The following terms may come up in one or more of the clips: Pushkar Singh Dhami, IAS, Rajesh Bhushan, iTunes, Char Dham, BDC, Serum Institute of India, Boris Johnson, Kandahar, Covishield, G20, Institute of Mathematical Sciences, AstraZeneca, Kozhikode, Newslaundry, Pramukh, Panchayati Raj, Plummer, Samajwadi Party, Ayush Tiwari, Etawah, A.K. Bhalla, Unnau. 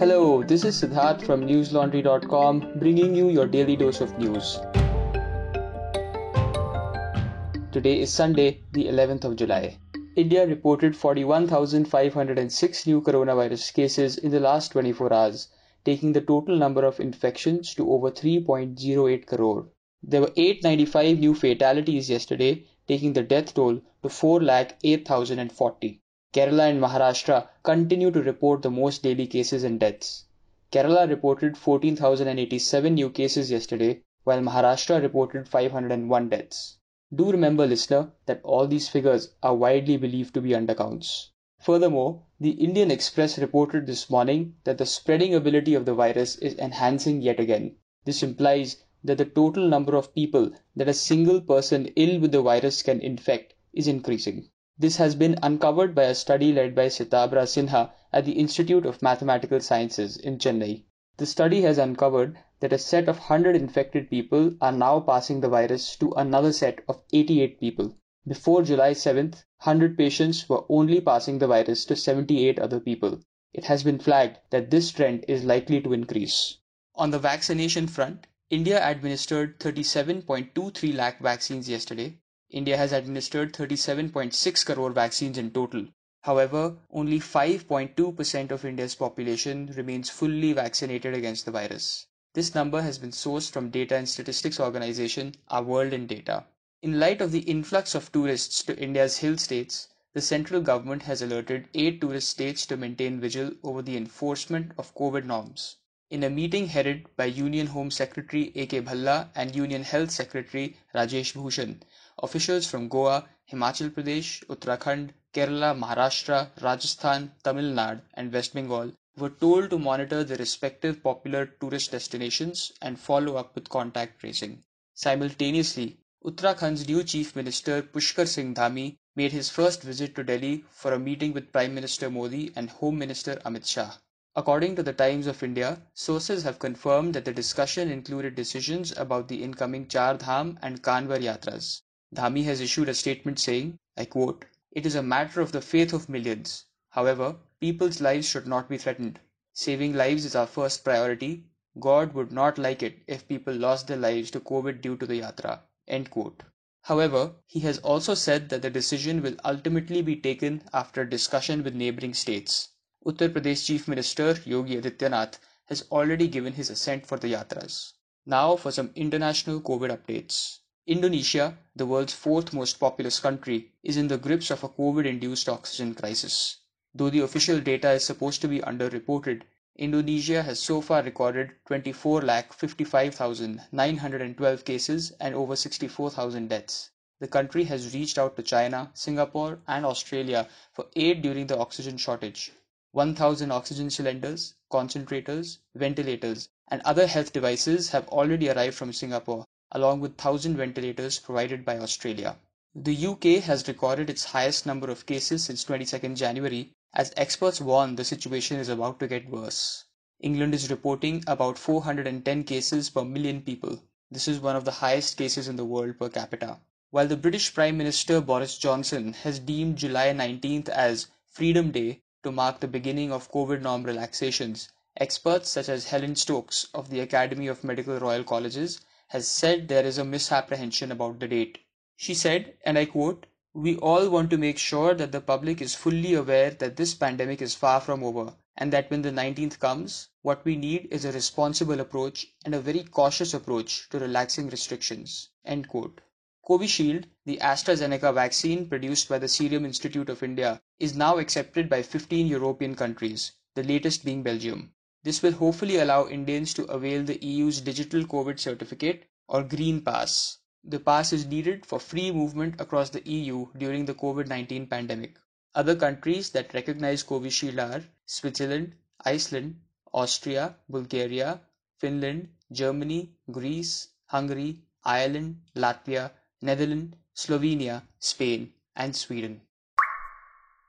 Hello, this is Siddharth from Newslaundry.com, bringing you your daily dose of news. Today is Sunday, the 11th of July. India reported 41,506 new coronavirus cases in the last 24 hours, taking the total number of infections to over 3.08 crore. There were 895 new fatalities yesterday, taking the death toll to 4,08,040. Kerala and Maharashtra continue to report the most daily cases and deaths. Kerala reported 14,087 new cases yesterday, while Maharashtra reported 501 deaths. Do remember, listener, that all these figures are widely believed to be undercounts. Furthermore, the Indian Express reported this morning that the spreading ability of the virus is enhancing yet again. This implies that the total number of people that a single person ill with the virus can infect is increasing. This has been uncovered by a study led by Sitabra Sinha at the Institute of Mathematical Sciences in Chennai. The study has uncovered that a set of 100 infected people are now passing the virus to another set of 88 people. Before July 7th, 100 patients were only passing the virus to 78 other people. It has been flagged that this trend is likely to increase. On the vaccination front, India administered 37.23 lakh vaccines yesterday. India has administered 37.6 crore vaccines in total. However, only 5.2% of India's population remains fully vaccinated against the virus. This number has been sourced from data and statistics organization Our World in Data. In light of the influx of tourists to India's hill states, the central government has alerted 8 tourist states to maintain vigil over the enforcement of COVID norms. In a meeting headed by Union Home Secretary A.K. Bhalla and Union Health Secretary Rajesh Bhushan, officials from Goa, Himachal Pradesh, Uttarakhand, Kerala, Maharashtra, Rajasthan, Tamil Nadu and West Bengal were told to monitor their respective popular tourist destinations and follow up with contact tracing. Simultaneously, Uttarakhand's new Chief Minister Pushkar Singh Dhami made his first visit to Delhi for a meeting with Prime Minister Modi and Home Minister Amit Shah. According to the Times of India, sources have confirmed that the discussion included decisions about the incoming Char Dham and Kanwar Yatras. Dhami has issued a statement saying, I quote, "It is a matter of the faith of millions. However, people's lives should not be threatened. Saving lives is our first priority. God would not like it if people lost their lives to COVID due to the yatra." End quote. However, he has also said that the decision will ultimately be taken after discussion with neighbouring states. Uttar Pradesh Chief Minister Yogi Adityanath has already given his assent for the yatras. Now for some international COVID updates. Indonesia, the world's fourth most populous country, is in the grips of a COVID-induced oxygen crisis. Though the official data is supposed to be underreported, Indonesia has so far recorded 24,55,912 cases and over 64,000 deaths. The country has reached out to China, Singapore and Australia for aid during the oxygen shortage. 1,000 oxygen cylinders, concentrators, ventilators and other health devices have already arrived from Singapore, along with 1,000 ventilators provided by Australia. The UK has recorded its highest number of cases since 22nd January, as experts warn the situation is about to get worse. England is reporting about 410 cases per million people. This is one of the highest cases in the world per capita. While the British Prime Minister Boris Johnson has deemed July 19th as Freedom Day to mark the beginning of COVID norm relaxations, experts such as Helen Stokes of the Academy of Medical Royal Colleges has said there is a misapprehension about the date. She said, and I quote, "We all want to make sure that the public is fully aware that this pandemic is far from over, and that when the 19th comes, what we need is a responsible approach and a very cautious approach to relaxing restrictions." End quote. Covishield, the AstraZeneca vaccine produced by the Serum Institute of India, is now accepted by 15 European countries, the latest being Belgium. This will hopefully allow Indians to avail the EU's digital COVID certificate or green pass. The pass is needed for free movement across the EU during the COVID-19 pandemic. Other countries that recognize Covishield are Switzerland, Iceland, Austria, Bulgaria, Finland, Germany, Greece, Hungary, Ireland, Latvia, Netherlands, Slovenia, Spain, and Sweden.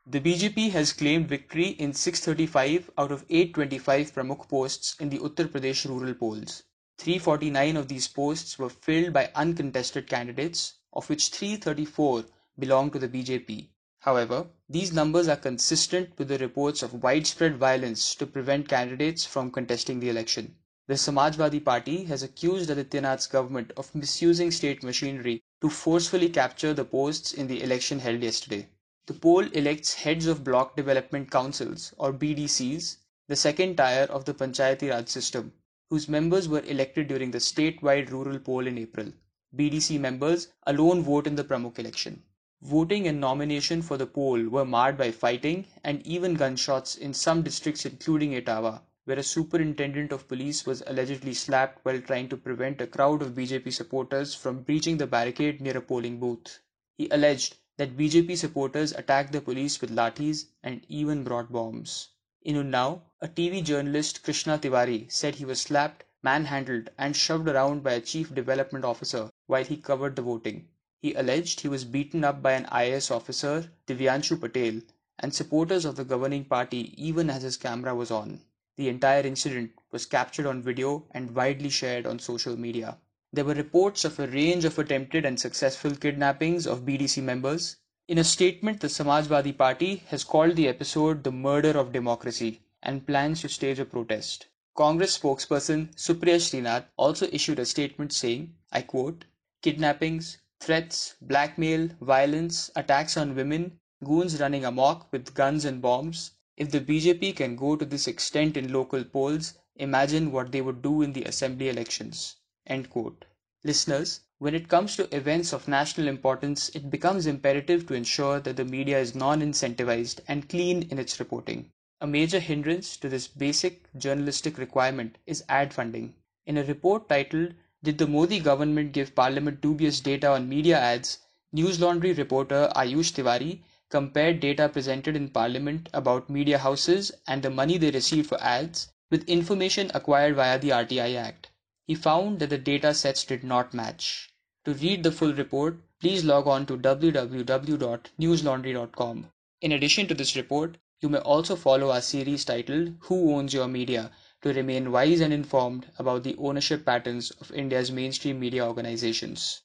The BJP has claimed victory in 635 out of 825 Pramukh posts in the Uttar Pradesh rural polls. 349 of these posts were filled by uncontested candidates, of which 334 belong to the BJP. However, these numbers are consistent with the reports of widespread violence to prevent candidates from contesting the election. The Samajwadi Party has accused Adityanath's government of misusing state machinery to forcefully capture the posts in the election held yesterday. The poll elects heads of block development councils, or BDCs, the second tier of the Panchayati Raj system, whose members were elected during the statewide rural poll in April. BDC members alone vote in the Pramukh election. Voting and nomination for the poll were marred by fighting and even gunshots in some districts, including Etawah, where a superintendent of police was allegedly slapped while trying to prevent a crowd of BJP supporters from breaching the barricade near a polling booth. He alleged that BJP supporters attacked the police with lathis and even brought bombs. In Unnau, a TV journalist, Krishna Tiwari, said he was slapped, manhandled and shoved around by a chief development officer while he covered the voting. He alleged he was beaten up by an IAS officer, Divyanshu Patel, and supporters of the governing party even as his camera was on. The entire incident was captured on video and widely shared on social media. There were reports of a range of attempted and successful kidnappings of BDC members. In a statement, the Samajwadi Party has called the episode the murder of democracy and plans to stage a protest. Congress spokesperson Supriya Srinath also issued a statement saying, I quote, kidnappings, threats, blackmail, violence, attacks on women, goons running amok with guns and bombs. If the BJP can go to this extent in local polls, imagine what they would do in the assembly elections. End quote. Listeners, when it comes to events of national importance, it becomes imperative to ensure that the media is non-incentivized and clean in its reporting. A major hindrance to this basic journalistic requirement is ad funding. In a report titled, Did the Modi government give Parliament dubious data on media ads? Newslaundry reporter Ayush Tiwari compared data presented in Parliament about media houses and the money they received for ads with information acquired via the RTI Act. He found that the data sets did not match. To read the full report, please log on to www.newslaundry.com. In addition to this report, you may also follow our series titled Who Owns Your Media to remain wise and informed about the ownership patterns of India's mainstream media organizations.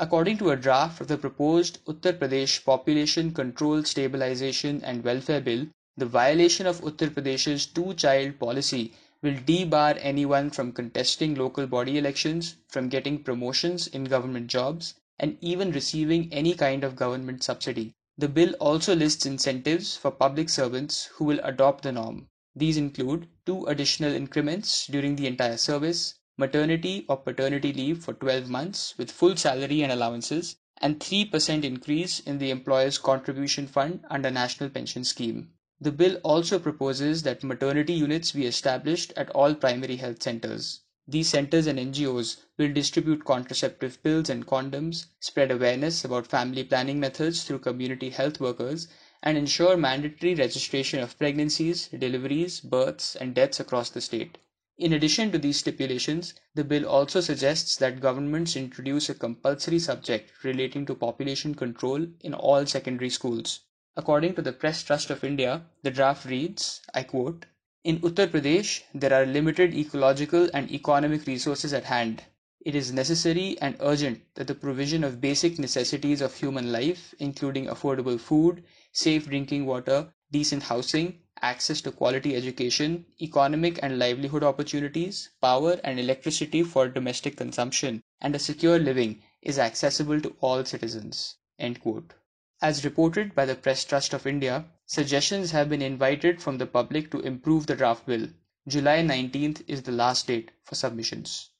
According to a draft of the proposed Uttar Pradesh Population Control Stabilization and Welfare Bill, the violation of Uttar Pradesh's two-child policy will debar anyone from contesting local body elections, from getting promotions in government jobs, and even receiving any kind of government subsidy. The bill also lists incentives for public servants who will adopt the norm. These include 2 additional increments during the entire service, maternity or paternity leave for 12 months with full salary and allowances, and 3% increase in the employer's contribution fund under National Pension Scheme. The bill also proposes that maternity units be established at all primary health centers. These centers and NGOs will distribute contraceptive pills and condoms, spread awareness about family planning methods through community health workers, and ensure mandatory registration of pregnancies, deliveries, births, and deaths across the state. In addition to these stipulations, the bill also suggests that governments introduce a compulsory subject relating to population control in all secondary schools. According to the Press Trust of India, the draft reads, I quote, in Uttar Pradesh, there are limited ecological and economic resources at hand. It is necessary and urgent that the provision of basic necessities of human life, including affordable food, safe drinking water, decent housing, access to quality education, economic and livelihood opportunities, power and electricity for domestic consumption, and a secure living is accessible to all citizens. End quote. As reported by the Press Trust of India, suggestions have been invited from the public to improve the draft bill. July 19th is the last date for submissions.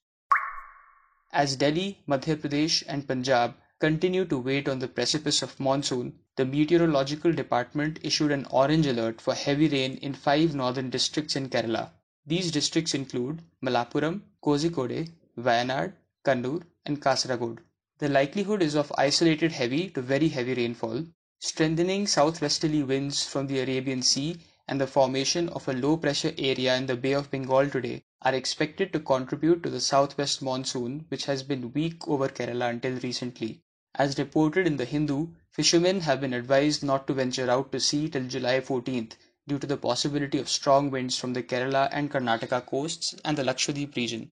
As Delhi, Madhya Pradesh and Punjab continue to wait on the precipice of monsoon, the Meteorological Department issued an orange alert for heavy rain in 5 northern districts in Kerala. These districts include Malappuram, Kozhikode, Wayanad, Kannur, and Kasaragod. The likelihood is of isolated heavy to very heavy rainfall, strengthening southwesterly winds from the Arabian Sea, and the formation of a low-pressure area in the Bay of Bengal today are expected to contribute to the southwest monsoon, which has been weak over Kerala until recently. As reported in The Hindu, fishermen have been advised not to venture out to sea till July 14th due to the possibility of strong winds from the Kerala and Karnataka coasts and the Lakshadweep region.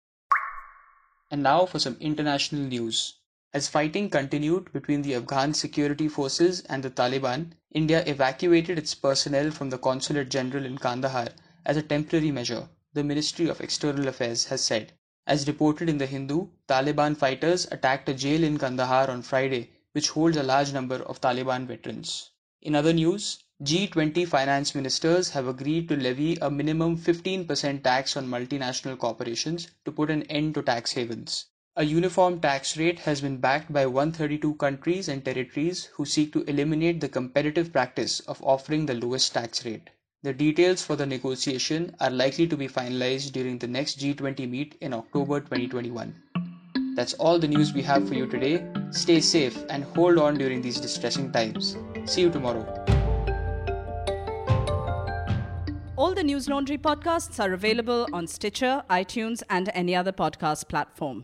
And now for some international news. As fighting continued between the Afghan security forces and the Taliban, India evacuated its personnel from the Consulate General in Kandahar as a temporary measure, the Ministry of External Affairs has said. As reported in The Hindu, Taliban fighters attacked a jail in Kandahar on Friday, which holds a large number of Taliban veterans. In other news, G20 finance ministers have agreed to levy a minimum 15% tax on multinational corporations to put an end to tax havens. A uniform tax rate has been backed by 132 countries and territories who seek to eliminate the competitive practice of offering the lowest tax rate. The details for the negotiation are likely to be finalized during the next G20 meet in October 2021. That's all the news we have for you today. Stay safe and hold on during these distressing times. See you tomorrow. All the News Laundry podcasts are available on Stitcher, iTunes, and any other podcast platform.